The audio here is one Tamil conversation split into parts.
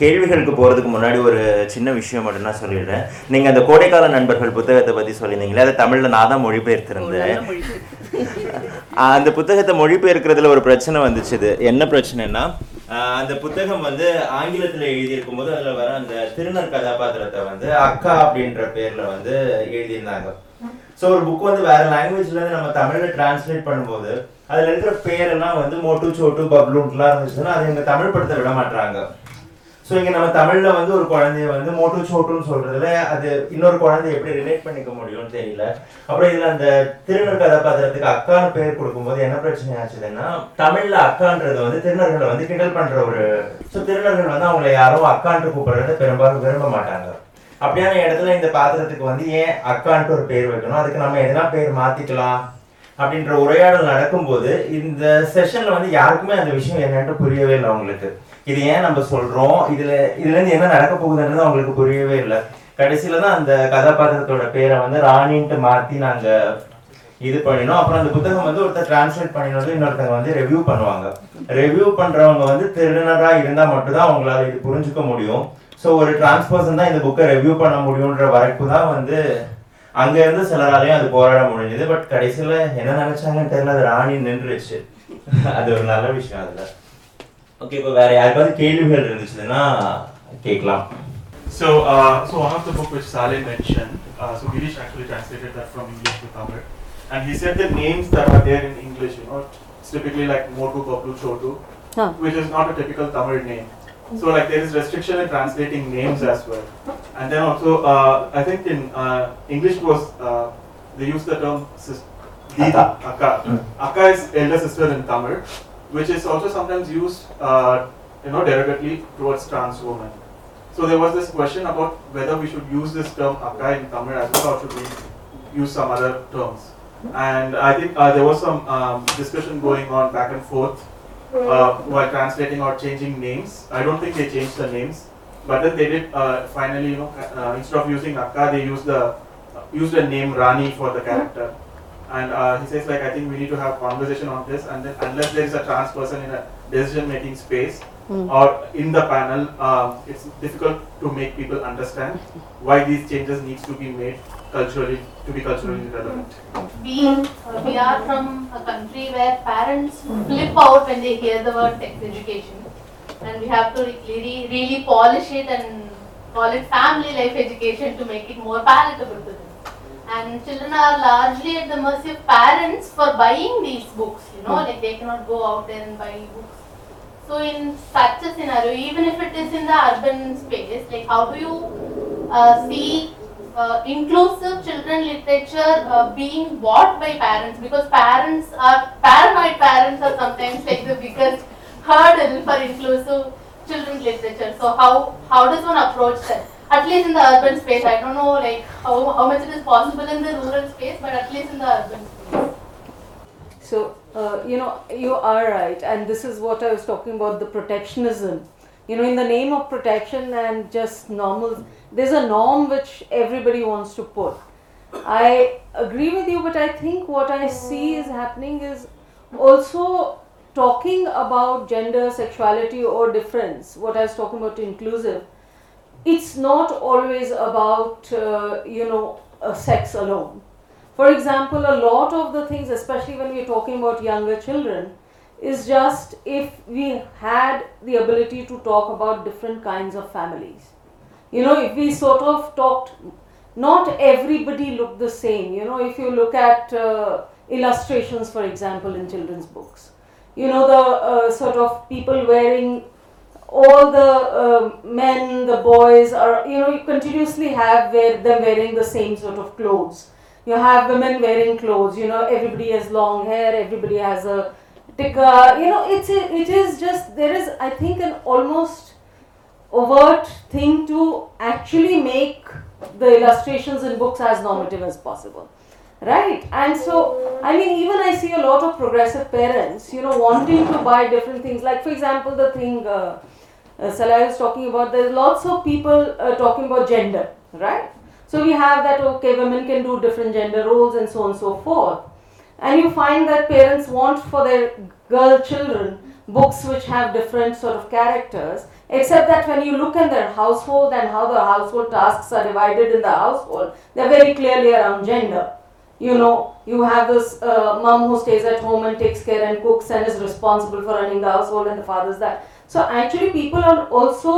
கேள்விகளுக்கு போகிறதுக்கு முன்னாடி ஒரு சின்ன விஷயம் மட்டும்தான் சொல்லிடுறேன். நீங்கள் அந்த கோடைக்கால நண்பர்கள் புத்தகத்தை பற்றி சொல்லியிருந்தீங்களே, அதை தமிழில் நான் தான் மொழிபெயர்த்திருந்தேன். அந்த புத்தகத்தை மொழிபெயர்க்கிறதுல ஒரு பிரச்சனை வந்துச்சுது. என்ன பிரச்சனைன்னா, அந்த புத்தகம் வந்து ஆங்கிலத்தில் எழுதியிருக்கும் போது அதில் வர அந்த திருநர் கதாபாத்திரத்தை வந்து அக்கா அப்படின்ற பேரில் வந்து எழுதியிருந்தாங்க. ஸோ ஒரு புக் வந்து வேற லாங்குவேஜ்லேருந்து நம்ம தமிழில் டிரான்ஸ்லேட் பண்ணும்போது அதில் இருக்கிற பேரெல்லாம் வந்து மோட்டு சோட்டு பப்ளூன்லாம் இருந்துச்சுன்னா அதை எங்கள் தமிழ் படத்தை விட மாட்டாங்க. ஸோ இங்கே நம்ம தமிழில் வந்து ஒரு குழந்தைய வந்து மோட்டு சோட்டுன்னு சொல்கிறதுல அது இன்னொரு குழந்தைய எப்படி ரிலேட் பண்ணிக்க முடியும்னு தெரியல. அப்புறம் இதில் அந்த திருநர் கதாபாத்திரத்துக்கு அக்கான்னு பேர் கொடுக்கும்போது என்ன பிரச்சனை ஆச்சுதுன்னா, தமிழில் அக்கான்றது வந்து திருநர்களை வந்து கிண்டல் பண்ணுற ஒரு, ஸோ திருநர்கள் வந்து அவங்கள யாரும் அக்கான்ட்டு கூப்பிட்றத பெரும்பாலும் விரும்ப மாட்டாங்க. அப்படியான இடத்துல இந்த பாத்திரத்துக்கு வந்து ஏன் அக்கான்ட்டு ஒரு பேர் வைக்கணும், அதுக்கு நம்ம எதனா பேர் மாற்றிக்கலாம் அப்படின்ற உரையாடல் நடக்கும்போது இந்த செஷனில் வந்து யாருக்குமே அந்த விஷயம் என்னென்று புரியவே இல்லை. அவங்களுக்கு இது ஏன் நம்ம சொல்கிறோம், இதுலேருந்து என்ன நடக்க போகுதுன்றது அவங்களுக்கு புரியவே இல்லை. கடைசியில் தான் அந்த கதாபாத்திரத்தோட பேரை வந்து ராணின்ட்டு மாற்றி நாங்கள் இது பண்ணினோம். அப்புறம் அந்த புத்தகம் வந்து ஒருத்தர் டிரான்ஸ்லேட் பண்ணினோம், இன்னொருத்தவங்க வந்து ரிவ்யூ பண்ணுவாங்க. ரிவ்யூ பண்ணுறவங்க வந்து திருநராக இருந்தால் மட்டும்தான் அவங்களால இது புரிஞ்சுக்க முடியும். ஸோ ஒரு டிரான்ஸ்பர்சன் தான் இந்த புக்கை ரிவ்யூ பண்ண முடியுன்ற வரைக்கும் தான் வந்து அங்கேருந்து சிலராலையும் அது போராட முடிஞ்சது. பட் கடைசியில் என்ன நினச்சாங்கன்னு தெரியல, அது ராணி நின்றுச்சு. அது ஒரு நல்ல விஷயம். அதில் ஓகே, இப்போ வேறு யாருக்காவது கேள்விகள் இருந்துச்சுன்னா கேட்கலாம். So one of the book which Salai mentioned, so Girish actually translated that from English to Tamil, and he said the names that are there in English, you know, it's typically like Motu, Bablu, Chotu, which is not a typical Tamil name. So like there is restriction in translating names as well, and then also I think in English was they use the term Akka is elder sister in Tamil, which is also sometimes used derogatively towards trans women. So there was this question about whether we should use this term Akka in Tamil as well, or should we use some other terms. And I think there was some discussion going on back and forth while translating or changing names. I don't think they changed the names, but then they did finally, instead of using Akka, they used the name Rani for the character. And he says, like, I think we need to have conversation on this, and then unless there is a trans person in a decision-making space or in the panel, it's difficult to make people understand why these changes needs to be made culturally relevant. We are from a country where parents flip out when they hear the word sex education, and we have to really polish it and call it family life education to make it more palatable to them. And children are largely at the mercy of parents for buying these books, like they cannot go out there and buy books. So in such a scenario, even if it is in the urban space, like how do you see inclusive children literature being bought by parents? Because paranoid parents are sometimes like the biggest hurdle for inclusive children's literature. So how does one approach that? At least in the urban space, I don't know like how much it is possible in the rural space, but at least in the urban space. So you are right, and this is what I was talking about, the protectionism. In the name of protection and just normal, there's a norm which everybody wants to put. I agree with you, but I think what I see is happening is also talking about gender, sexuality or difference, what I was talking about inclusive. It's not always about, sex alone. For example, a lot of the things, especially when we're talking about younger children, is just if we had the ability to talk about different kinds of families. If we sort of talked, not everybody looked the same. If you look at illustrations, for example, in children's books, the sort of people wearing all the men, the boys are, you continuously have them wearing the same sort of clothes. You have women wearing clothes, everybody has long hair, everybody has a tikka, it is just, there is, I think, an almost overt thing to actually make the illustrations in books as normative as possible, right? And so, even I see a lot of progressive parents, wanting to buy different things, like for example, the thing Salai was talking about, there's lots of people talking about gender, right? So we have that, okay, women can do different gender roles and so on and so forth. And you find that parents want for their girl children books which have different sort of characters, Except that when you look at their household and how the household tasks are divided in the household, they're very clearly around gender. You know, you have this mom who stays at home and takes care and cooks and is responsible for running the household, and the father's that. So actually people are also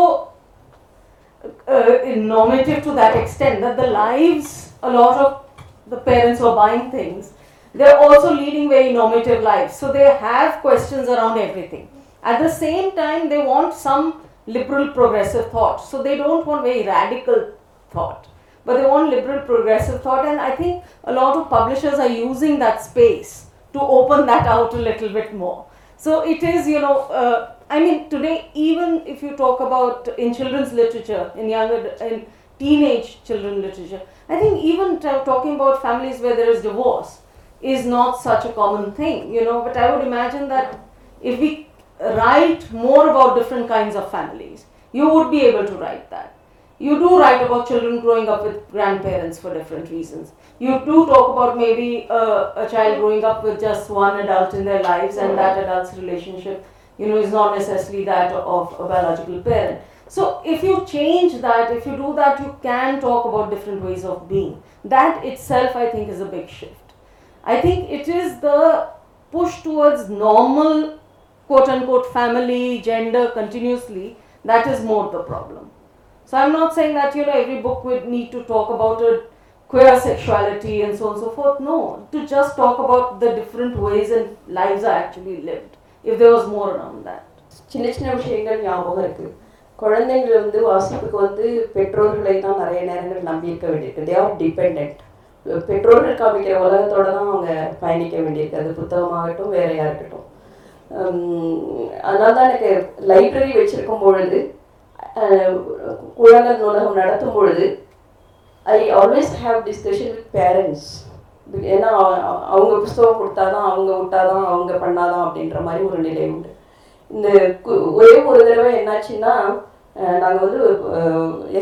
normative to that extent that the lives, a lot of the parents who are buying things, they're also leading very normative lives. So they have questions around everything. At the same time, they want some liberal progressive thought. So they don't want very radical thought, but they want liberal progressive thought. And I think a lot of publishers are using that space to open that out a little bit more. So it is, you know, I mean, today, even if you talk about in children's literature, in teenage children literature, I think even talking about families where there is divorce is not such a common thing, you know. But I would imagine that if we write more about different kinds of families, you would be able to write that. You do write about children growing up with grandparents for different reasons. You do talk about maybe a child growing up with just one adult in their lives, and that adult's relationship, you know, is not necessarily that of a biological parent. So if you change that, if you do that, you can talk about different ways of being. That itself, I think, is a big shift. I think it is the push towards normal, quote-unquote, family, gender continuously, that is more the problem. So I'm not saying that, you know, every book would need to talk about a queer sexuality and so on and so forth. No, to just talk about the different ways and lives are actually lived, if there was more around that. சின்ன சின்ன விஷயங்கள் ஞாபகம் இருக்குது. குழந்தைங்களை வந்து வாசிப்புக்கு வந்து பெற்றோர்களை தான் நிறைய நேரங்கள் நம்பியிருக்க வேண்டியிருக்கு. They are dependent. பெற்றோர்கள் காமிக்கிற உலகத்தோடு தான் அவங்க பயணிக்க வேண்டியிருக்கு. அது புத்தகமாகட்டும் வேறையாக இருக்கட்டும். அதனால தான் எனக்கு லைப்ரரி வச்சுருக்கும் பொழுது, குழந்தை நூலகம் நடத்தும் பொழுது, I always have discussion with parents. ஏன்னா அவங்க புஸ்தகம் கொடுத்தாதான், அவங்க விட்டாதான், அவங்க பண்ணாதான் அப்படின்ற மாதிரி ஒரு நிலை உண்டு. இந்த ஒரே ஒரு தடவை என்னாச்சுன்னா, நாங்கள் வந்து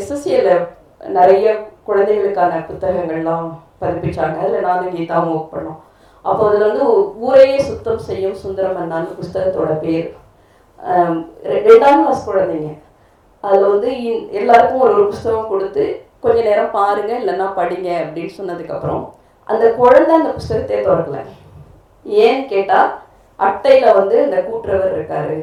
எஸ்எஸ்சியில் நிறைய குழந்தைகளுக்கான புத்தகங்கள்லாம் பதிப்பிச்சாங்க. அதில் நானும் கீதாவும் ஒர்க் பண்ணோம். அப்போ அதில் வந்து ஊரையே சுத்தம் செய்யும் சுந்தரமன்னான்னு புஸ்தகத்தோட பேர். 2ஆம் கிளாஸ் குழந்தைங்க. அதில் வந்து எல்லாருக்கும் ஒரு ஒரு புஸ்தகம் கொடுத்து கொஞ்சம் நேரம் பாருங்கள், இல்லைன்னா படிங்க அப்படின்னு சொன்னதுக்கப்புறம் அந்த குழந்தை அந்த புஸ்தகத்தையே திறக்கல. ஏன்னு கேட்டால், அட்டையில் வந்து இந்த கூட்டுறவர் இருக்காரு,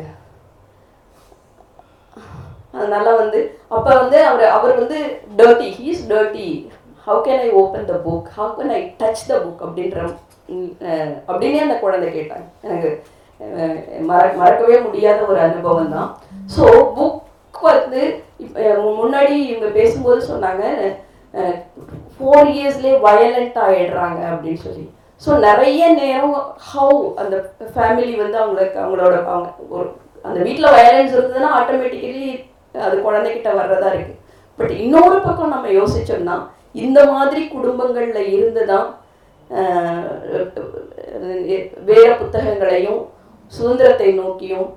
அதனால வந்து அப்போ வந்து அவர் வந்து dirty, he is dirty, how can I open the book, how can I touch the book அப்படின்ற அப்படின்னே அந்த குழந்தை கேட்டாங்க. எனக்கு மறக்கவே முடியாத ஒரு அனுபவம் தான். ஸோ புக் வந்து முன்னாடி இவங்க பேசும்போது சொன்னாங்க, 4 இயர்ஸ்லேயே வயலண்ட்டாக ஆகிடுறாங்க அப்படின்னு சொல்லி. ஸோ நிறைய நேரம் ஹவு அந்த ஃபேமிலி வந்து அவங்களுக்கு அவங்க ஒரு அந்த வீட்டில் வயலன்ஸ் இருந்ததுன்னா ஆட்டோமேட்டிக்கலி அது குழந்தைகிட்ட வர்றதா இருக்குது. பட் இன்னொரு பக்கம் நம்ம யோசித்தோம்னா, இந்த மாதிரி குடும்பங்களில் இருந்து தான் வேறு புத்தகங்களையும் சுதந்திரத்தை நோக்கியும்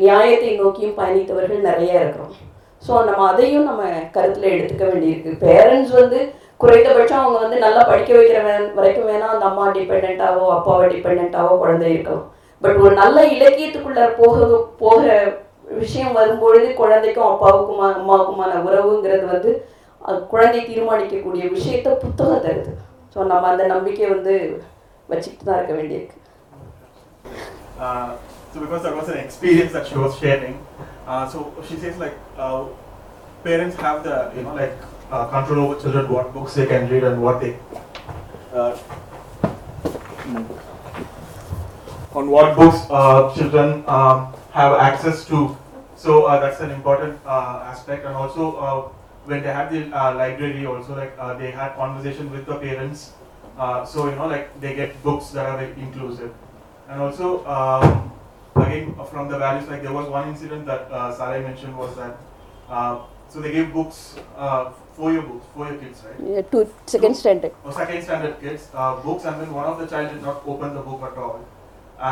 நியாயத்தை நோக்கியும் பயணித்தவர்கள் நிறைய இருக்கிறோம். ஸோ நம்ம அதையும் நம்ம கருத்தில் எடுத்துக்க வேண்டியிருக்கு. பேரண்ட்ஸ் வந்து குறைந்தபட்சம் அவங்க வந்து நல்லா படிக்க வைக்கிற வரைக்கும் வேணால் அந்த அம்மா டிபெண்ட்டாவோ அப்பாவை டிபெண்ட்டாவோ குழந்தை இருக்கலாம். பட் ஒரு நல்ல இலக்கியத்துக்குள்ள போக விஷயம் வரும்பொழுது குழந்தைக்கும் அப்பாவுக்கும் அம்மாவுக்குமான உறவுங்கிறது வந்து குழந்தை தீர்மானிக்கக்கூடிய விஷயத்தை புத்தகம் தருது. ஸோ நம்ம அந்த நம்பிக்கையை வந்து வச்சுக்கிட்டு தான் இருக்க வேண்டியிருக்கு. So because that was an experience that she was sharing, so she says like parents have the, you know, like control over children, what books they can read and what they on what books children have access to. So that's an important aspect. And also when they had the library also, like they had conversation with the parents, so you know, like they get books that are very inclusive. And also again, from the values, like there was one incident that Salai mentioned was that so they gave books, for your kids, right? Yeah, to second standard. Or second standard kids, books, and then one of the child did not open the book at all.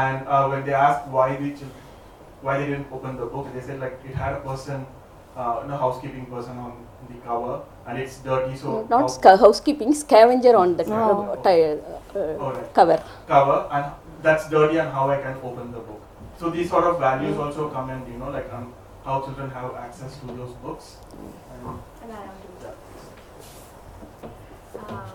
And when they asked why they didn't open the book, they said like it had a person, a housekeeping person on the cover, and it's dirty, so not housekeeping, scavenger on the cover, and that's dirty, and how I can open the book. So these sort of values also come in, you know, like how children have access to those books. And I am doing that.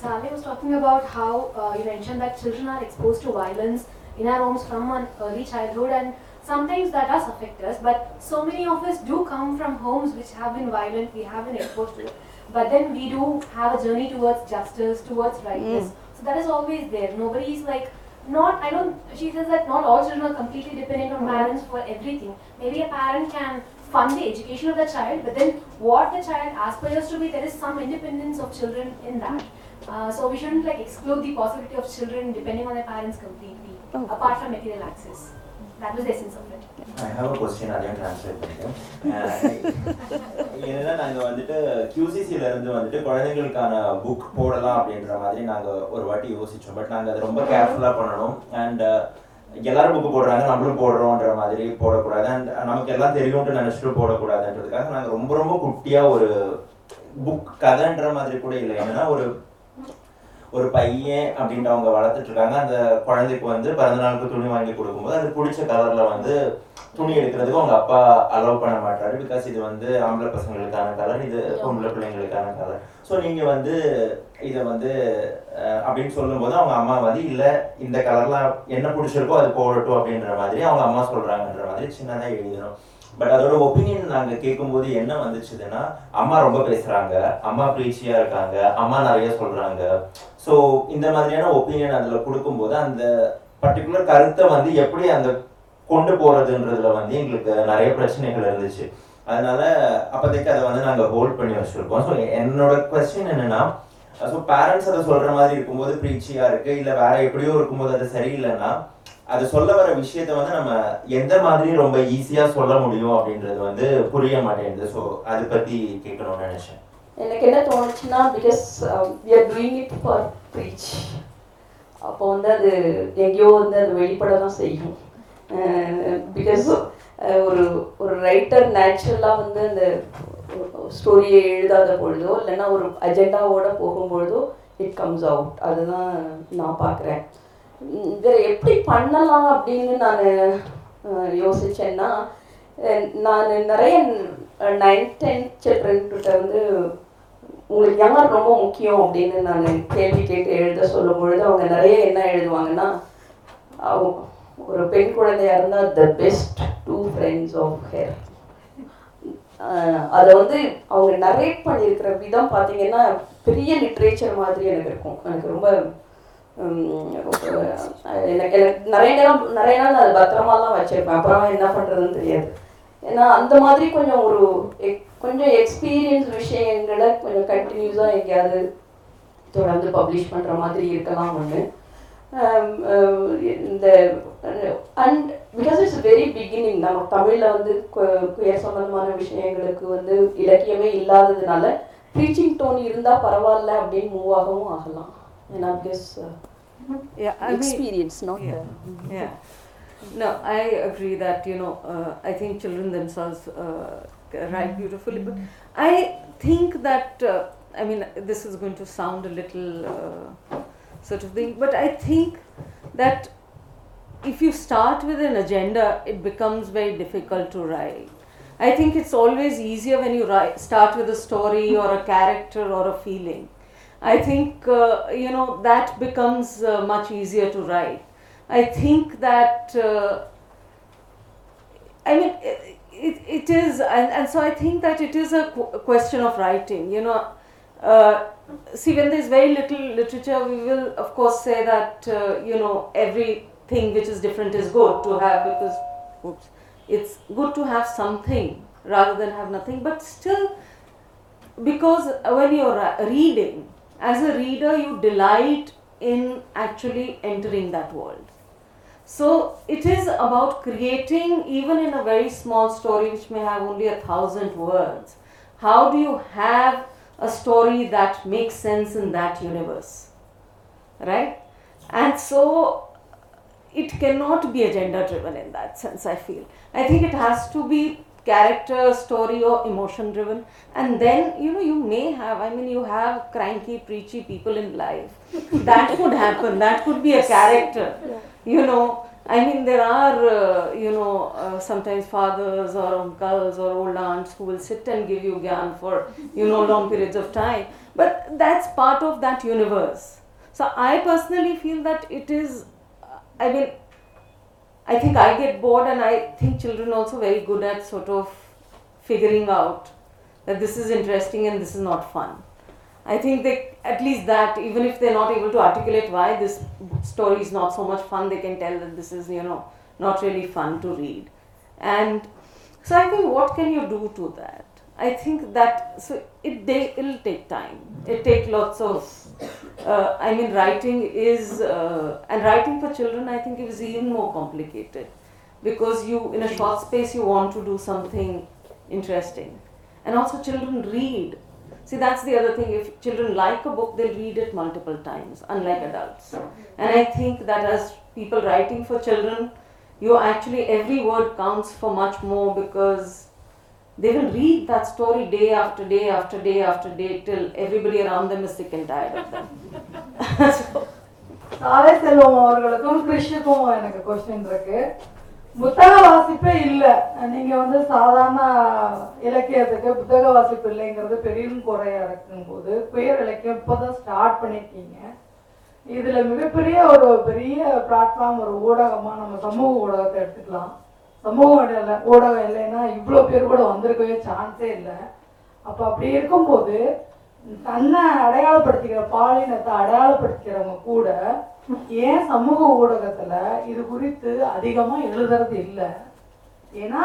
Salai was talking about how you mentioned that children are exposed to violence in our homes from an early childhood, and sometimes that does affect us, but so many of us do come from homes which have been violent, we have been exposed to it, but then we do have a journey towards justice, towards rightness. So that is always there. Nobody is like, she says that not all children are completely dependent on parents for everything. Maybe a parent can fund the education of the child, but then what the child aspires to be, there is some independence of children in that. So we shouldn't like exclude the possibility of children depending on their parents completely, apart from material access. That was the essence of it. I have a question. I can translate QCC book but careful and எல்லாரும் புக்கு போடுறாங்க, நம்மளும் போடுறோன்ற மாதிரி போடக்கூடாது, அண்ட் நமக்கு எல்லாம் தெரியும்ட்டு நினைச்சிட்டு போடக்கூடாதுன்றதுக்காக நாங்கள் ரொம்ப ரொம்ப குட்டியா ஒரு புக் கதைன்ற மாதிரி கூட இல்லை. ஏன்னா ஒரு பையன் அப்படின்ட்டு அவங்க வளர்த்துட்டு இருக்காங்க. அந்த குழந்தைக்கு வந்து பிறந்த நாளுக்கு துணி வாங்கி கொடுக்கும்போது அது பிடிச்ச கலர்ல வந்து துணி எடுக்கிறதுக்கு அவங்க அப்பா அலோவ் பண்ண மாட்டாரு. பிகாஸ் இது வந்து ஆம்பளை பசங்களுக்கான கலர், இது பொம்பளை பிள்ளைங்களுக்கான கலர். ஸோ நீங்க வந்து இதை வந்து அப்படின்னு சொல்லும் போது அவங்க அம்மா வந்து இல்லை இந்த கலர்லாம் என்ன பிடிச்சிருக்கோ அது போடட்டும் அப்படின்ற மாதிரி அவங்க அம்மா சொல்றாங்கன்ற மாதிரி சின்னதாக எழுதணும். பட் அதோட ஒப்பீனியன் நாங்கள் கேட்கும்போது என்ன வந்துச்சுன்னா, அம்மா ரொம்ப பேசுறாங்க, அம்மா பிரீச்சியா இருக்காங்க, அம்மா நிறைய சொல்றாங்க. ஸோ இந்த மாதிரியான ஒப்பீனியன் அதுல கொடுக்கும்போது அந்த பர்டிகுலர் கருத்தை வந்து எப்படி அந்த கொண்டு போறதுன்றதுல வந்து எங்களுக்கு நிறைய பிரச்சனைகள் இருந்துச்சு. அதனால அப்போதைக்கு அதை வந்து நாங்கள் ஹோல்ட் பண்ணி வச்சிருக்கோம். ஸோ என்னோட கொஸ்டின் என்னன்னா, ஸோ பேரண்ட்ஸ் அதை சொல்ற மாதிரி இருக்கும்போது பிரீச்சியா இருக்கு, இல்லை வேற எப்படியோ இருக்கும்போது அது சரியில்லைன்னா அது சொல்ல வர விஷயத்த வந்து நம்ம எந்த மாதிரி ரொம்ப ஈஸியா சொல்ல முடியும் அப்படின்றது வந்து புரிய மாட்டேங்குது. ஸோ அதை பத்தி கேட்கணும்னு நினைச்சேன். எனக்கு என்ன தோணுச்சுன்னா, because we are doing it for preach, அப்போ வந்து அது எங்கேயோ வந்து அது வெளிப்பட தான் செய்யும். பிகாஸ் ஒரு ஒரு ரைட்டர் நேச்சுரலாக வந்து அந்த ஸ்டோரியை எழுதாத பொழுதோ இல்லைன்னா ஒரு அஜெண்டாவோட போகும்பொழுதோ இட் கம்ஸ் அவுட். அதுதான் நான் பார்க்குறேன். வேறு எப்படி பண்ணலாம் அப்படின்னு நான் யோசித்தேன்னா, நான் நிறைய 9th, 10th சில்ட்ரன்கிட்ட வந்து உங்களுக்கு யார் ரொம்ப முக்கியம் அப்படின்னு நான் கேள்வி கேட்டு எழுத சொல்லும் பொழுது அவங்க நிறைய என்ன எழுதுவாங்கன்னா, ஒரு பெண் குழந்தையாக இருந்தால் the best 2 friends of her. அதை வந்து அவங்க நரேட் பண்ணியிருக்கிற விதம் பார்த்தீங்கன்னா பெரிய லிட்ரேச்சர் மாதிரி எனக்கு இருக்கும். எனக்கு ரொம்ப எனக்கு நிறைய நாள் அது பத்திரமாலாம் வச்சுருப்பேன். அப்புறமா என்ன பண்ணுறதுன்னு தெரியாது. ஏன்னா அந்த மாதிரி கொஞ்சம் ஒரு கொஞ்சம் எக்ஸ்பீரியன்ஸ் விஷயங்களை கொஞ்சம் கண்டினியூஸாக எங்கேயாவது தொடர்ந்து பப்ளிஷ் பண்ணுற மாதிரி இருக்கலாம் ஒன்று. இந்த and because it's very beginning, நம்ம தமிழில் வந்து குயர் சம்பந்தமான விஷயங்களுக்கு வந்து இலக்கியமே இல்லாததுனால ப்ரீச்சிங் டோன் இருந்தால் பரவாயில்ல அப்படின்னு மூவ் ஆகவும் ஆகலாம். And I guess experience, not No, I agree that, I think children themselves write beautifully. But I think that, this is going to sound a little sort of thing, but I think that if you start with an agenda, it becomes very difficult to write. I think it's always easier when you start with a story or a character or a feeling. I think, that becomes much easier to write. I think that, it is, and so I think that it is a question of writing, when there is very little literature, we will, of course, say that, everything which is different is good to have, because it's good to have something rather than have nothing. But still, because when you are reading, as a reader, you delight in actually entering that world. So it is about creating, even in a very small story which may have only 1,000 words, how do you have a story that makes sense in that universe, right? And so it cannot be agenda driven in that sense, I feel. I think it has to be character, story or emotion driven, and then you may have, you have cranky, preachy people in life. That could happen. That could be a character. I mean, there are, sometimes fathers or uncles or old aunts who will sit and give you gyan for, long periods of time. But that's part of that universe. So I personally feel that it is, I mean, I think I get bored, and I think children also very good at sort of figuring out that this is interesting and this is not fun. I think they, at least that, even if they're not able to articulate why this story is not so much fun, they can tell that this is, not really fun to read. And so I think, what can you do to that? I think that, it'll take time. It takes lots of, writing is, and writing for children, I think, is even more complicated. Because in a short space, you want to do something interesting. And also children read. See, that's the other thing. If children like a book, they'll read it multiple times, unlike adults. And I think that as people writing for children, every word counts for much more, because they will read that story day after day after day after day till everybody around them is sick and tired of them. கிருஷ்ணுக்கும் எனக்கு கொஸ்டின் இருக்கு. புத்தக வாசிப்பே இல்லை, நீங்க சாதாரண இலக்கியத்துக்கு புத்தக வாசிப்பு இல்லைங்கிறது பெரியும் குறையா இருக்கும் போது குயர் இலக்கியம் இப்போதான் ஸ்டார்ட் பண்ணிருக்கீங்க. இதுல மிகப்பெரிய ஒரு பெரிய பிளாட்ஃபார்ம், ஒரு ஊடகமா நம்ம சமூக ஊடகத்தை எடுத்துக்கலாம். சமூக ஊடகம் இல்லைன்னா இவ்வளோ பேர் கூட வந்திருக்கவே சான்ஸே இல்லை. அப்போ அப்படி இருக்கும்போது தன்னை அடையாளப்படுத்திக்கிற, பாலினத்தை அடையாளப்படுத்திக்கிறவங்க கூட ஏன் சமூக ஊடகத்துல இது குறித்து அதிகமா எழுதுறது இல்லை? ஏன்னா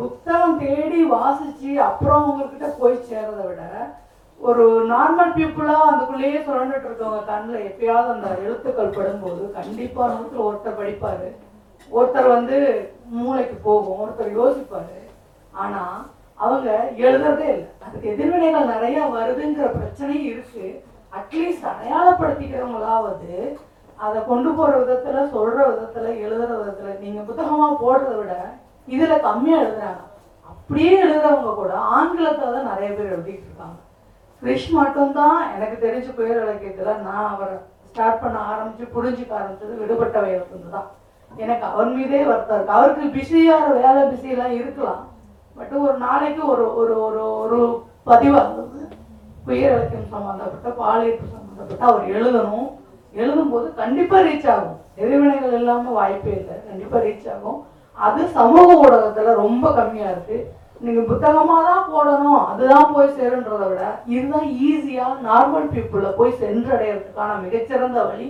புத்தகம் தேடி வாசிச்சு அப்புறம் அவங்கக்கிட்ட போய் சேர்றதை விட, ஒரு நார்மல் பீப்புளா அதுக்குள்ளேயே சுரண்டுட்டு இருக்கவங்க கண்ணில் எப்பயாவது அந்த எழுத்துக்கள் படும்போது கண்டிப்பா நூற்றுல ஒருத்தர் படிப்பாரு, ஒருத்தர் மூளைக்கு போகும், ஒருத்தர் யோசிப்பாரு. ஆனா அவங்க எழுதுறதே இல்லை. அதுக்கு எதிர்வினைகள் நிறைய வருதுங்கிற பிரச்சனையும் இருக்கு. அட்லீஸ்ட் அடையாளப்படுத்திக்கிறவங்களாவது அதை கொண்டு போற விதத்துல, சொல்ற விதத்துல, எழுதுற விதத்துல, நீங்க புத்தகமா போடுறத விட இதுல கம்மியா எழுதுறாங்க. அப்படியே எழுதுறவங்க கூட ஆங்கிலத்துல தான் நிறைய பேர் எழுதிட்டு இருக்காங்க. கிரிஷ் மட்டும்தான் எனக்கு தெரிஞ்சு பேர் இலக்கியத்துல நான் அவரை ஸ்டார்ட் பண்ண ஆரம்பிச்சு புரிஞ்சுக்க ஆரம்பிச்சது விடுபட்ட வயதுல தான். எனக்கு அவர் மீதே வருத்தம் இருக்கு. அவருக்கு பிஸியா வேலை பிஸியெல்லாம் இருக்கலாம், பட் ஒரு நாளைக்கு ஒரு ஒரு ஒரு பதிவா இருந்தது குயர் இலக்கியம் சம்பந்தப்பட்ட, பாலியப்பு சம்பந்தப்பட்ட அவர் எழுதணும். எழுதும்போது கண்டிப்பா ரீச் ஆகும், எதிர்வினைகள் இல்லாம வாய்ப்பே இல்லை, கண்டிப்பா ரீச் ஆகும். அது சமூக ஊடகத்துல ரொம்ப கம்மியா இருக்கு. நீங்க புத்தகமா தான் போடணும், அதுதான் போய் சேருன்றதை விட இதுதான் ஈஸியா நார்மல் பீப்புள போய் சென்றடைகிறதுக்கான மிகச்சிறந்த வழி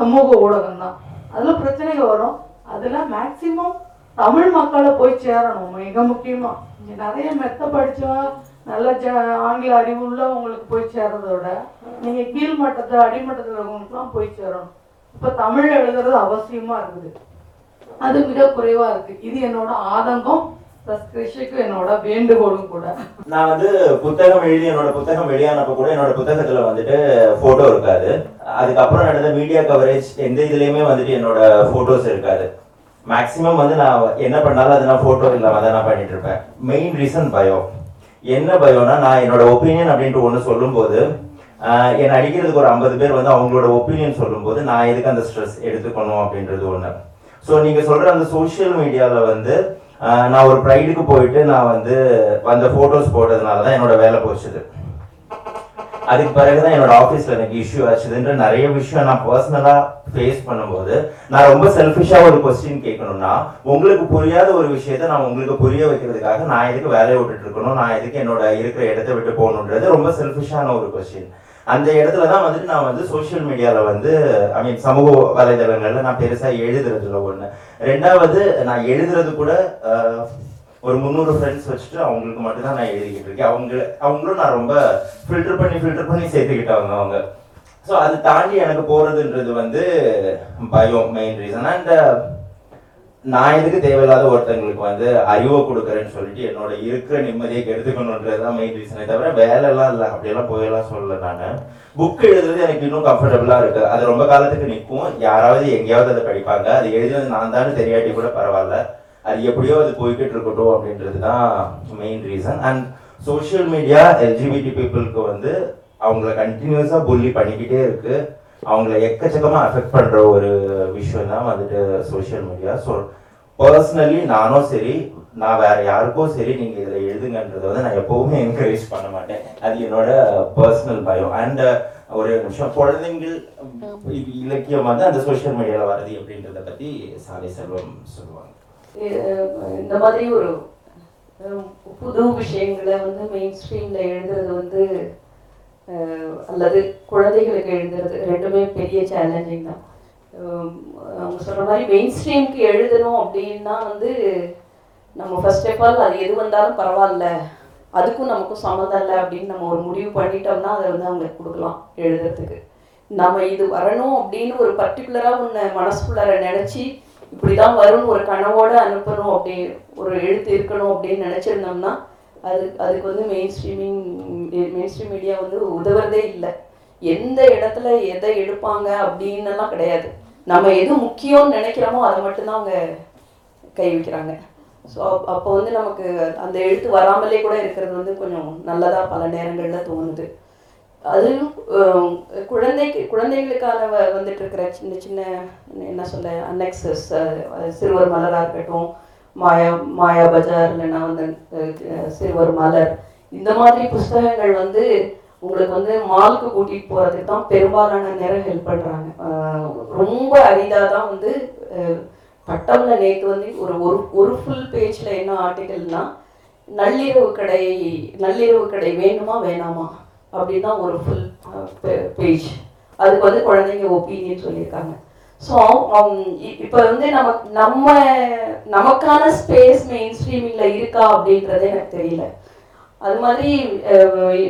சமூக ஊடகம் தான். அதுல பிரச்சனைகள் வரும். அதுல மேக்சிமம் தமிழ் மக்களை போய் சேரணும் மிக முக்கியமா. நிறைய மெத்த படிச்சா நல்ல ஆங்கில அறிவு உள்ளவங்களுக்கு போய் சேர்றதோட நீங்க கீழ்மட்டத்தை, அடிமட்டத்தில் இருக்கவங்களுக்குலாம் போய் சேரணும். இப்ப தமிழ் எழுதுறது அவசியமா இருக்குது, அது மிக குறைவா இருக்கு. இது என்னோட ஆதங்கம், என்னோட வேண்டுகோளும் கூட. நான் புத்தகம் எழுதி என்னோட புத்தகம் வெளியானப்ப கூட என்னோட புத்தகத்துல போட்டோ இருக்காது. அதுக்கப்புறம் நடந்த மீடியா கவரேஜ் எந்த இதுலயுமே என்னோட போட்டோஸ் இருக்காது. மேக்சிமம் நான் என்ன பண்ணாலும் அது நான் போட்டோ இல்லாம தான் நான் பண்ணிட்டு இருப்பேன். மெயின் ரீசன் பயம். என்ன பயம்னா, நான் என்னோட ஒப்பீனியன் அப்படின்ட்டு ஒன்று சொல்லும் போது, என்னை அடிக்கிறதுக்கு ஒரு 50 பேர் அவங்களோட ஒப்பீனியன் சொல்லும் போது நான் எதுக்கு அந்த ஸ்ட்ரெஸ் எடுத்துக்கணும் அப்படின்றது ஒன்று. ஸோ நீங்கள் சொல்கிற அந்த சோஷியல் மீடியாவில் நான் ஒரு ப்ரைடுக்கு போயிட்டு நான் வந்த ஃபோட்டோஸ் போட்டதுனால தான் என்னோட வேலை போச்சுது. அதுக்கு பிறகுதான் என்னோட ஆஃபீஸில் எனக்கு இஷ்யூ ஆச்சுதுன்ற நிறைய விஷயம் நான் பர்சனலாக ஃபேஸ் பண்ணும்போது, நான் ரொம்ப செல்ஃபிஷாக ஒரு கொஸ்டின் கேட்கணும்னா, உங்களுக்கு புரியாத ஒரு விஷயத்த நான் உங்களுக்கு புரிய வைக்கிறதுக்காக நான் எதுக்கு வேலையை விட்டுட்டு இருக்கணும், நான் எதுக்கு என்னோட இருக்கிற இடத்த விட்டு போகணுன்றது ரொம்ப செல்ஃபிஷான ஒரு கொஸ்டின். அந்த இடத்துல தான் நான் சோஷியல் மீடியாவில் சமூக வலைதளங்களில் நான் பெருசாக எழுதுறதுல ஒன்று. ரெண்டாவது, நான் எழுதுறது கூட ஒரு 300 ஃப்ரெண்ட்ஸ் வச்சுட்டு அவங்களுக்கு மட்டும்தான் நான் எழுதிக்கிட்டு இருக்கேன். அவங்களும் நான் ரொம்ப ஃபில்டர் பண்ணி சேர்த்துக்கிட்டாங்க அவங்க. ஸோ அது தாண்டி எனக்கு போறதுன்றது பயம், மெயின் ரீசன். அண்ட் நான் எதுக்கு தேவையில்லாத ஒருத்தங்களுக்கு அறிவை கொடுக்குறேன்னு சொல்லிட்டு என்னோட இருக்கிற நிம்மதியை எடுத்துக்கணுன்றதுதான் மெயின் ரீசனே தவிர வேலை எல்லாம் இல்லை. அப்படியெல்லாம் போயெல்லாம் சொல்லலை. நான் புக் எழுதுறது எனக்கு இன்னும் கம்ஃபர்டபுளாக இருக்கு. அது ரொம்ப காலத்துக்கு நிற்கும். யாராவது எங்கேயாவது அதை படிப்பாங்க, அது எழுதுறது நான் தானே தெரியாட்டி கூட பரவாயில்ல, அது எப்படியோ அது போய்கிட்டு இருக்கட்டும் அப்படின்றது தான் main reason. And social media LGBT பீப்புளுக்கு அவங்கள கண்டினியூஸாக புல்லி பண்ணிக்கிட்டே இருக்கு. அவங்கள எக்கச்சக்கமாக அஃபெக்ட் பண்ணுற ஒரு விஷயம் தான் வந்துட்டு சோஷியல் மீடியா. ஸோ பர்சனலி நானும் சரி, நான் வேற யாருக்கும் சரி நீங்கள் இதில் எழுதுங்கன்றதை வந்து நான் எப்போவுமே என்கரேஜ் பண்ண மாட்டேன். அது என்னோட பர்சனல் பயம். அண்ட் ஒரு நிமிஷம், குழந்தைங்கள் இலக்கியம் வந்து அந்த சோஷியல் மீடியாவில் வருது அப்படின்றத பற்றி சாலை செல்வம் சொல்லுவாங்க. இந்த மாதிரி ஒரு புது விஷயங்களை வந்து மெயின் ஸ்ட்ரீமில் எழுதுறது வந்து அல்லது குழந்தைகளுக்கு எழுதுறது ரெண்டுமே பெரிய சேலஞ்சிங் தான். அவங்க சொல்கிற மாதிரி மெயின் ஸ்ட்ரீமுக்கு எழுதணும் அப்படின்னா வந்து நம்ம ஃபர்ஸ்ட் ஆஃப் ஆல் அது எது வந்தாலும் பரவாயில்ல, அதுக்கும் நமக்கும் சம்மந்தம் இல்லை அப்படின்னு நம்ம ஒரு முடிவு பண்ணிட்டோம்னா அதை வந்து அவங்களுக்கு கொடுக்கலாம் எழுதுறதுக்கு. நம்ம இது வரணும் அப்படின்னு ஒரு பர்டிகுலராக ஒன்று மனசுக்குள்ளார நினச்சி இப்படி தான் வரும்னு ஒரு கனவோடு அனுப்பணும் அப்படி ஒரு எழுத்து இருக்கணும் அப்படின்னு நினச்சிருந்தோம்னா அதுக்கு வந்து மெயின் ஸ்ட்ரீம் மீடியா வந்து உதவுறதே இல்லை. எந்த இடத்துல எதை எடுப்பாங்க அப்படின்னுலாம் கிடையாது. நம்ம எது முக்கியம்னு நினைக்கிறோமோ அதை மட்டும்தான் அவங்க கை வைக்கிறாங்க. ஸோ அப்போ வந்து நமக்கு அந்த எழுத்து வராமலே கூட இருக்கிறது வந்து கொஞ்சம் நல்லதாக பல நேரங்களில் தோணுது. அதுவும் குழந்தைகளுக்கான வந்துட்டு இருக்கிற சின்ன சின்ன என்ன சொல்ல அன்னெக்ஸஸ், சிறுவர் மலராக இருக்கட்டும், மாயா பஜார் இல்லைன்னா வந்து சிறுவர் மலர், இந்த மாதிரி புஸ்தகங்கள் வந்து உங்களுக்கு வந்து மாலுக்கு கூட்டிகிட்டு போகிறதுக்கு தான் பெரும்பாலான நேரம் ஹெல்ப் பண்ணுறாங்க. ரொம்ப அரிதாக தான் வந்து பட்டமில் நேற்று வந்து ஒரு ஃபுல் பேஜில் என்ன ஆர்டிக்கல்னா நள்ளிரவு கடை வேணுமா வேணாமா அப்படின்னா ஒரு ஃபுல் பேஜ் அதுக்கு வந்து குழந்தைங்க ஒப்பீனியன் சொல்லியிருக்காங்க. ஸோ இப்போ வந்து நமக்கான ஸ்பேஸ் மெயின் ஸ்ட்ரீமிங்கில் இருக்கா அப்படின்றதே எனக்கு தெரியல. அது மாதிரி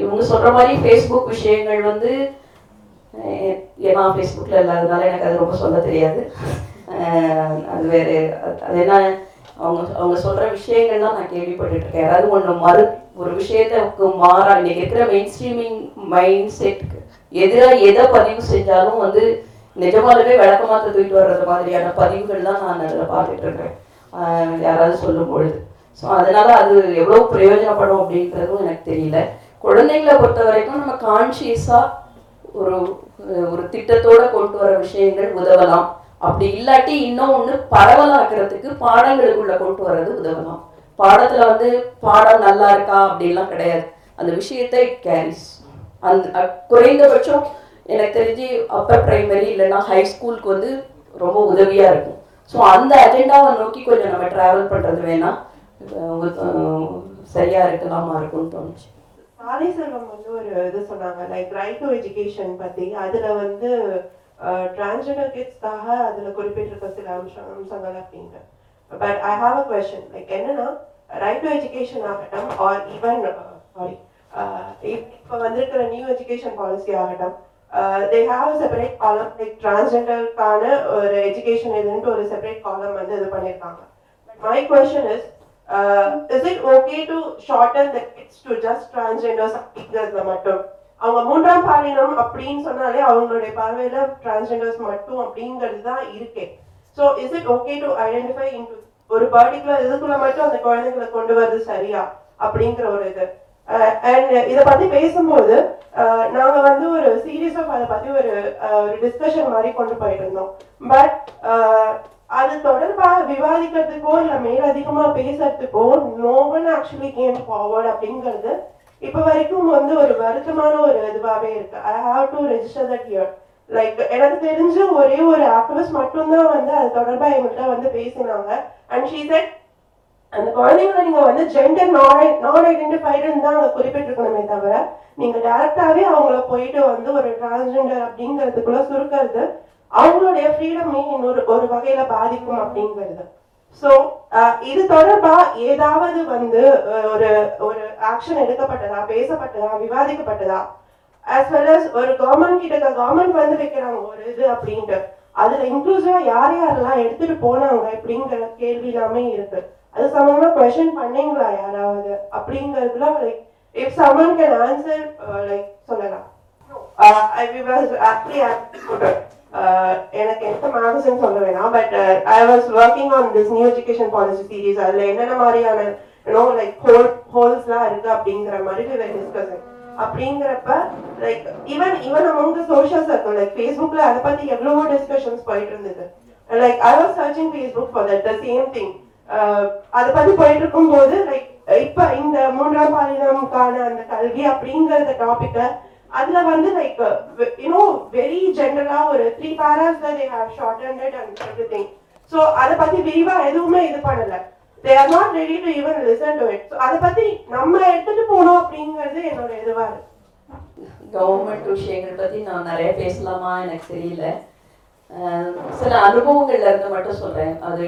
இவங்க சொல்கிற மாதிரி ஃபேஸ்புக் விஷயங்கள் வந்து ஏன்னா ஃபேஸ்புக்கில் இல்லாததுனால எனக்கு அது ரொம்ப சொல்ல தெரியாது. அது வேறு, அது என்ன அவங்க சொல்கிற விஷயங்கள்லாம் நான் கேள்விப்பட்டுருக்கேன். யாராவது ஒன்று ஒரு விஷயத்துக்கு மாறா இன்னைக்கு இருக்கிற மெயின் ஸ்ட்ரீமிங் மைண்ட் செட்டுக்கு எதிராக எதை பதிவு செஞ்சாலும் வந்து நிஜமாலுமே விளக்கமாக தூக்கிட்டு வர்றது மாதிரியான பதிவுகள்லாம் நான் அதில் பார்த்துட்டு இருக்கேன் யாராவது சொல்லும் பொழுது. ஸோ அதனால் அது எவ்வளோ பிரயோஜனப்படும் அப்படின்றதும் எனக்கு தெரியல. குழந்தைங்களை பொறுத்த வரைக்கும் நம்ம கான்ஷியஸாக ஒரு திட்டத்தோடு கொண்டு வர விஷயங்கள் உதவலாம். அப்படி இல்லாட்டி இன்னும் ஒன்று பரவலாக்குறதுக்கு பாடங்களுக்குள்ளே கொண்டு வர்றது உதவலாம். பாடத்தில் வந்து பாடம் நல்லா இருக்கா அப்படின்லாம் கிடையாது. அந்த விஷயத்தை கேரிஸ் அந்த குறைந்தபட்சம் எனக்கு தெரிஞ்சு அப்பர் பிரைமரி இல்லைன்னா ஹை ஸ்கூலுக்கு வந்து ரொம்ப உதவியாக இருக்கும். ஸோ அந்த அஜெண்டாவை நோக்கி கொஞ்சம் நம்ம ட்ராவல் பண்ணுறது வேணா சரியாக இருக்கலாமா இருக்கும்னு தோணுச்சு. சாலை செல்வம் வந்து ஒரு இது சொன்னாங்க, லைக் ரைட் டு எஜுகேஷன் பற்றி. அதில் வந்து டிரான்ஸ்ஜெண்டர் கிட்ஸ்க்காக அதில் குறிப்பிட்டிருக்க சில அம்சங்கள் அப்படிங்க. But I have a question, like என்னன்னா ரைட் டு எஜுகேஷன் ஆகட்டும் ஆர் ஈவன் இப்போ வந்திருக்கிற நியூ எஜுகேஷன் பாலிசி ஆகட்டும், they have separate column, like டிரான்ஸ்ஜெண்டருக்கான ஒரு எஜுகேஷன் இதுன்ட்டு ஒரு செப்பரேட் காலம் வந்து இது பண்ணியிருக்காங்க. But my question is it okay to shorten the kids to just transgenders அப்படிங்கிறதுல மட்டும் அவங்க மூன்றாம் பாலினம் அப்படின்னு சொன்னாலே அவங்களுடைய பார்வையில டிரான்ஸ்ஜெண்டர்ஸ் மட்டும் அப்படிங்கிறது தான் இருக்கு. So is it okay to identify into ஒரு பர்டிகுலர் இதுக்குள்ள மட்டும் அந்த குழந்தைங்களை கொண்டு வர்றது சரியா அப்படிங்கிற ஒரு இது. அண்ட் இதை பத்தி பேசும்போது நாங்க வந்து ஒரு சீரீஸ் ஆஃப் அதை பத்தி ஒரு டிஸ்கஷன் மாதிரி கொண்டு போயிட்டு இருந்தோம். பட் அது தொடர்பாக விவாதிக்கிறதுக்கோ இல்லை மேலதிகமா பேசுறதுக்கோ no one actually came forward அப்படிங்கிறது இப்ப வரைக்கும் வந்து ஒரு வருத்தமான ஒரு இதுவாகவே இருக்கு. I have to register that here. Like எனக்கு தெரிஞ்ச ஒரே ஒரு ஆக்டிவிஸ்ட் மட்டும்தான் வந்து அது தொடர்பாக எங்கிட்ட வந்து பேசினாங்க. அண்ட் ஷீ செட் அந்த குழந்தைங்களை நீங்க வந்து ஜெண்டர் நான் ஐடென்டிஃபைடுன்னு தான் அதை குறிப்பிட்டிருக்கணுமே தவிர நீங்க டைரக்டாவே அவங்கள போயிட்டு வந்து ஒரு டிரான்ஸ்ஜெண்டர் அப்படிங்கிறதுக்குள்ள சுருக்கிறது அவங்களுடைய ஃப்ரீடமே ஒரு வகையில பாதிக்கும் அப்படிங்கிறது. ஸோ இது தொடர்பா ஏதாவது வந்து ஒரு ஆக்ஷன் எடுக்கப்பட்டதா, பேசப்பட்டதா, விவாதிக்கப்பட்டதா? ஆஸ் வெல் அஸ் ஒரு கவர்மெண்ட் கிட்ட கவர்மெண்ட் வந்து வைக்கிறாங்க ஒரு இது அப்படின்ட்டு அதுல இன்க்ளூசிவா யார் யாரெல்லாம் எடுத்துட்டு போனாங்க இப்படிங்கிற கேள்வி எல்லாமே இருக்கு. அது சம்பந்தமா கொஸ்டின் பண்ணீங்களா யாராவது அப்படிங்கிறதுல? Like if someone can answer like சொல்லலாம். எனக்கு எந்த மேகசின் சொல்ல வேணாம். But I was working on this new education policy series. அதில் என்னென்ன மாதிரியான ஹோல்ஸ்லாம் இருக்கு அப்படிங்கிற மாதிரி டிஸ்கஸ் அப்படிங்கிறப்ப like even even among the social circle like ஃபேஸ்புக்ல அத பத்தி எவ்வளவோ டிஸ்கஷன்ஸ் போயிட்டு இருந்தது. Like I was searching Facebook for that the same thing. அத பத்தி போயிட்டு இருக்கும்போது லைக் இப்ப இந்த மூன்றாம் பாலினம்கான அந்த கல்வி அப்படிங்கறது டாபிக் அதுல வந்து லைக் யூ நோ வெரி ஜெனரலா ஒரு 3 paras they have shortened it and everything. So அத பத்தி விரிவா எதுவுமே இது பண்ணல. They are not ready to even listen to it. So அத பத்தி நம்ம எடுத்துட்டு போறோம் அப்படிங்கிறது என்னோட இதுவா இருக்கு. கவர்மெண்ட் விஷயங்களை பத்தி நான் நிறைய பேசலாமா எனக்கு தெரியல. சில அனுபவங்கள்ல இருந்து மட்டும் சொல்றேன். அது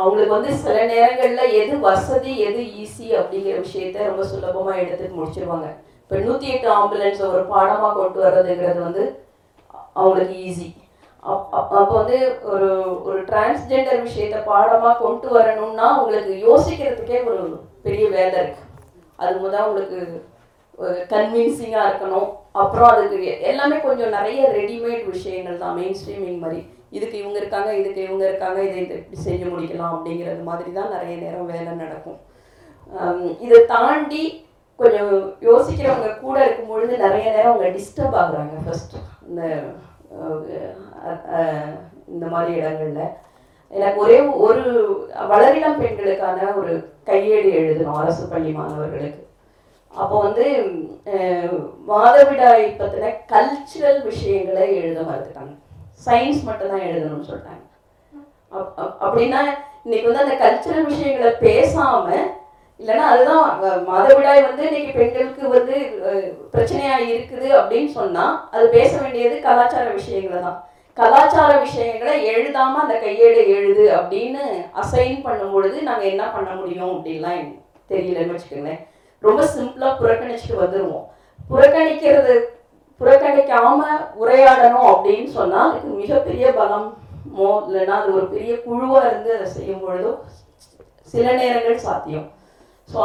அவங்களுக்கு வந்து சில நேரங்கள்ல எது வசதி எது ஈஸி அப்படிங்கிற விஷயத்த ரொம்ப சுலபமா எடுத்துட்டு முடிச்சிருவாங்க. இப்போ 108 ஆம்புலன்ஸ் ஒரு பாடமா கொண்டு வர்றதுங்கிறது வந்து அவங்களுக்கு ஈஸி. அப்போ வந்து ஒரு ஒரு டிரான்ஸ்ஜெண்டர் விஷயத்த பாடமா கொண்டு வரணும்னா உங்களுக்கு யோசிக்கிறதுக்கே ஒரு பெரிய வேலை இருக்கு. அது முதல் உங்களுக்கு கன்வின்சிங்கா இருக்கணும். அப்புறம் அதுக்கு எல்லாமே கொஞ்சம் நிறைய ரெடிமேட் விஷயங்கள் தான். மெயின் ஸ்ட்ரீமிங் மாதிரி இதுக்கு இவங்க இருக்காங்க இதுக்கு இவங்க இருக்காங்க இதை இப்படி செஞ்சு முடிக்கலாம் அப்படிங்கிறது மாதிரி தான் நிறைய நேரம் வேலை நடக்கும். இதை தாண்டி கொஞ்சம் யோசிக்கிறவங்க கூட இருக்கும் பொழுது நிறைய நேரம் அவங்க டிஸ்டர்ப் ஆகுறாங்க. ஃபர்ஸ்ட் இந்த மாதிரி இடங்கள்ல எனக்கு ஒரே ஒரு வளரிடம் பெண்களுக்கான ஒரு கையேடு எழுதணும் அரசு பள்ளி மாணவர்களுக்கு. அப்போ வந்து மாதவிடாய் பத்தின கல்ச்சுரல் விஷயங்களை எழுத மறுத்துட்டாங்க. சயின்ஸ் மட்டும்தான் எழுதணும்னு சொல்றாங்க. அப்படின்னா இன்னைக்கு வந்து அந்த கல்ச்சுரல் விஷயங்களை பேசாம இல்லைன்னா அதுதான் மாதவிடாய் வந்து இன்னைக்கு பெண்களுக்கு வந்து பிரச்சனையா இருக்குது அப்படின்னு சொன்னா அது பேச வேண்டியது கலாச்சார விஷயங்களை தான். கலாச்சார விஷயங்களை எழுதாம அந்த கையேடு எழுது அப்படின்னு அசைன் பண்ணும் பொழுது நாங்க என்ன பண்ண முடியும் அப்படின்லாம் எனக்கு தெரியலன்னு வச்சுக்கோங்களேன். ரொம்ப சிம்பிளா புறக்கணிச்சுட்டு வந்துருவோம். புறக்கணிக்காம உரையாடணும் அப்படின்னு சொன்னா அதுக்கு மிகப்பெரிய பலமோ இல்லைன்னா அது ஒரு பெரிய குழுவா இருந்து அதை செய்யும் பொழுதோ சில நேரங்கள் சாத்தியம். ஸோ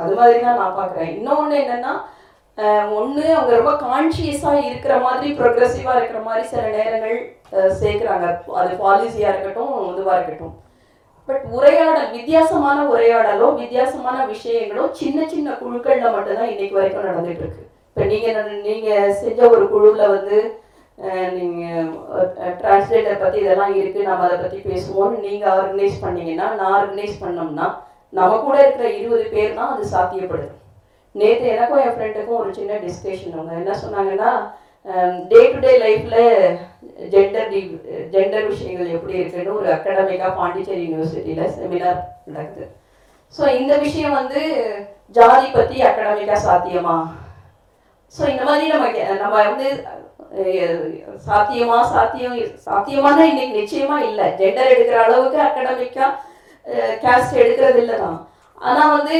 அது மாதிரி தான் நான் பார்க்குறேன். இன்னொன்று என்னன்னா ஒன்று அவங்க ரொம்ப கான்ஷியஸாக இருக்கிற மாதிரி ப்ரொக்ரெசிவாக இருக்கிற மாதிரி சில நேரங்கள் சேர்க்குறாங்க. அது பாலிசியாக இருக்கட்டும் இதுவாக இருக்கட்டும். பட் உரையாடல் வித்தியாசமான உரையாடலோ வித்தியாசமான விஷயங்களோ சின்ன சின்ன குழுக்களில் மட்டும்தான் இன்னைக்கு வரைக்கும் நடந்துட்டு இருக்கு. இப்போ நீங்கள் செஞ்ச ஒரு குழுவில் வந்து நீங்கள் டிரான்ஸ்லேட்டர் பற்றி இதெல்லாம் இருக்குது நம்ம அதை பற்றி பேசுவோம்னு நீங்கள் ஆர்கனைஸ் பண்ணிங்கன்னா நான் ஆர்கனைஸ் பண்ணோம்னா நம்ம கூட இருக்கிற 20 பேர் தான் அது சாத்தியப்படுது. நேற்று எனக்கும் என் ஃப்ரெண்டுக்கும் ஒரு சின்ன டிஸ்கஷன். அவங்க என்ன சொன்னாங்கன்னா டே டு டே லைஃப்ல ஜெண்டர் விஷயங்கள் எப்படி இருக்குன்னு ஒரு அகாடமிக்கா பாண்டிச்சேரி யூனிவர்சிட்டியில செமினார் நடக்குது. ஸோ இந்த விஷயம் வந்து ஜாதி பத்தி அகாடமிக்கா சாத்தியமா? ஸோ இந்த மாதிரி நம்ம வந்து சாத்தியமான இன்னைக்கு நிச்சயமா இல்லை. ஜெண்டர் எடுக்கிற அளவுக்கு அகாடமிக்கா கேஸ்ட் எடுக்கிறது இல்லை தான். ஆனால் வந்து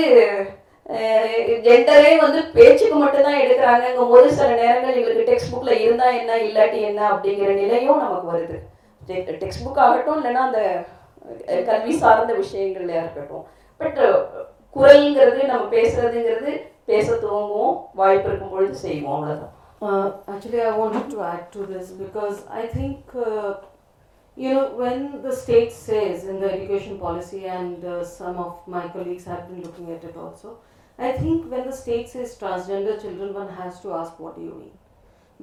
ஜெண்டரே வந்து பேச்சுக்கு மட்டும்தான் எடுக்கிறாங்கங்கும் போது சில நேரங்கள் எங்களுக்கு டெக்ஸ்ட் புக்கில் இருந்தால் என்ன இல்லாட்டி என்ன அப்படிங்கிற நிலையும் நமக்கு வருது. டெக்ஸ்ட் புக் ஆகட்டும் இல்லைன்னா அந்த கல்வி சார்ந்த விஷயங்கள்லையா இருக்கட்டும். பட் குரல்ங்கிறது நம்ம பேசுறதுங்கிறது பேச துவங்குவோம், வாய்ப்பு இருக்கும் பொழுது செய்வோம், அவ்வளோதான். Actually, I wanted to add to this because I think when the state says in the education policy, and some of my colleagues have been looking at it also, I think when the state says transgender children, one has to ask what do you mean?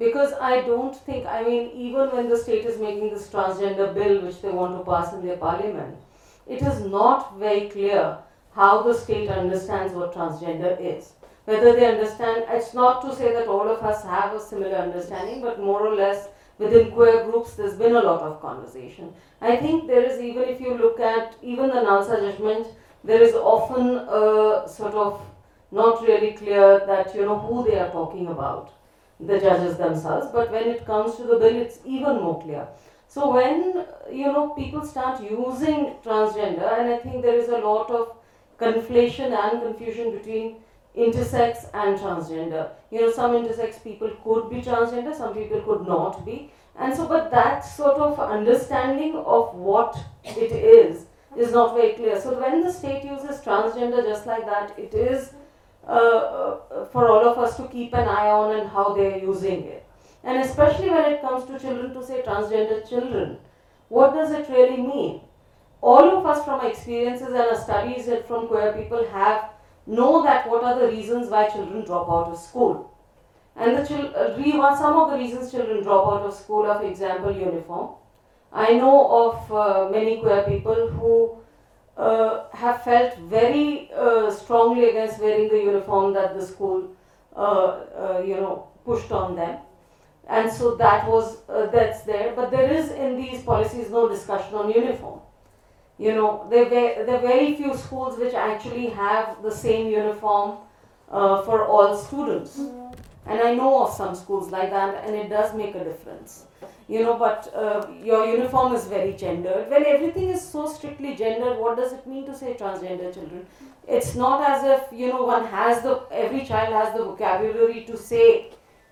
Because I don't think, I mean, even when the state is making this transgender bill which they want to pass in their parliament, it is not very clear how the state understands what transgender is. Whether they understand, it's not to say that all of us have a similar understanding, but more or less within queer groups there's been a lot of conversation. I think there is, even if you look at even the NALSA judgment, there is often a sort of not really clear that who they are talking about, the judges themselves, but when it comes to the bill it's even more clear. So when people start using transgender, and I think there is a lot of conflation and confusion between intersex and transgender. Some intersex people could be transgender, some people could not be, and so but that sort of understanding of what it is not very clear. So when the state uses transgender just like that, it is for all of us to keep an eye on and how they are using it, and especially when it comes to children, to say transgender children, what does it really mean? All of us from experiences and our studies from queer people have know that what are the reasons why children drop out of school. And some of the reasons children drop out of school are, for example, uniform. I know of many queer people who have felt very strongly against wearing the uniform that the school pushed on them. And so that's there. But there is in these policies no discussion on uniform. There are very few schools which actually have the same uniform for all students. And I know of some schools like that, and it does make a difference. But your uniform is very gendered. When everything is so strictly gendered, what does it mean to say transgender children? It's not as if, every child has the vocabulary to say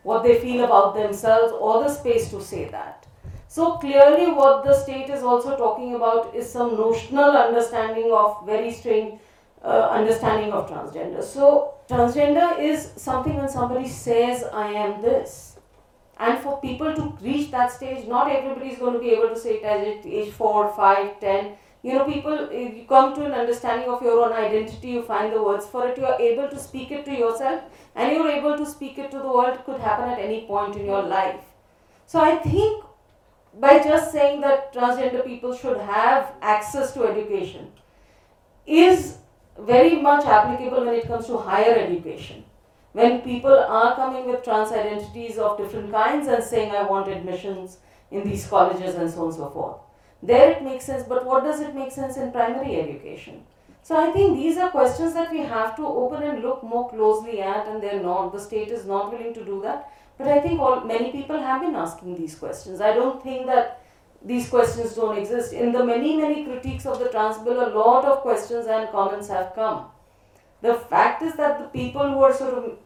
what they feel about themselves or the space to say that. So clearly what the state is also talking about is some notional understanding of very strange understanding of transgender. So transgender is something when somebody says, I am this. And for people to reach that stage, not everybody is going to be able to say it at age 4, 5, 10. People, if you come to an understanding of your own identity, you find the words for it, you are able to speak it to yourself, and you are able to speak it to the world. It could happen at any point in your life. So I think by just saying that transgender people should have access to education is very much applicable when it comes to higher education. When people are coming with trans identities of different kinds and saying, I want admissions in these colleges and so on and so forth. There it makes sense, but what does it make sense in primary education? So I think these are questions that we have to open and look more closely at, and the state is not willing to do that. But I think many people have been asking these questions. I don't think that these questions don't exist. In the many, many critiques of the trans bill, a lot of questions and comments have come. The fact is that the people who are sort of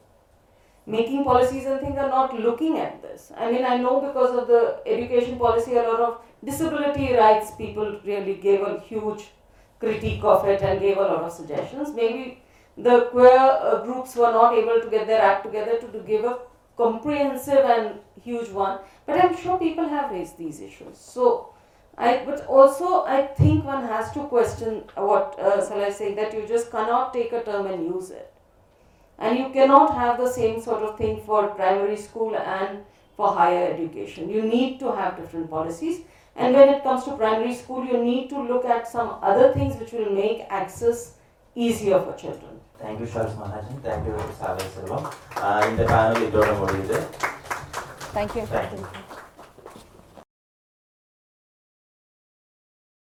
making policies and things are not looking at this. I know because of the education policy, a lot of disability rights people really gave a huge critique of it and gave a lot of suggestions. Maybe the queer groups were not able to get their act together to give a comprehensive and huge one. But I'm sure people have raised these issues. But also I think one has to question what Salai is saying, that you just cannot take a term and use it. And you cannot have the same sort of thing for primary school and for higher education. You need to have different policies. And when it comes to primary school, you need to look at some other things which will make access easier for children. Thank you, Shars Mahajan. Thank you, Salai Selvam. In the panel, it don't know what you did. Thank you.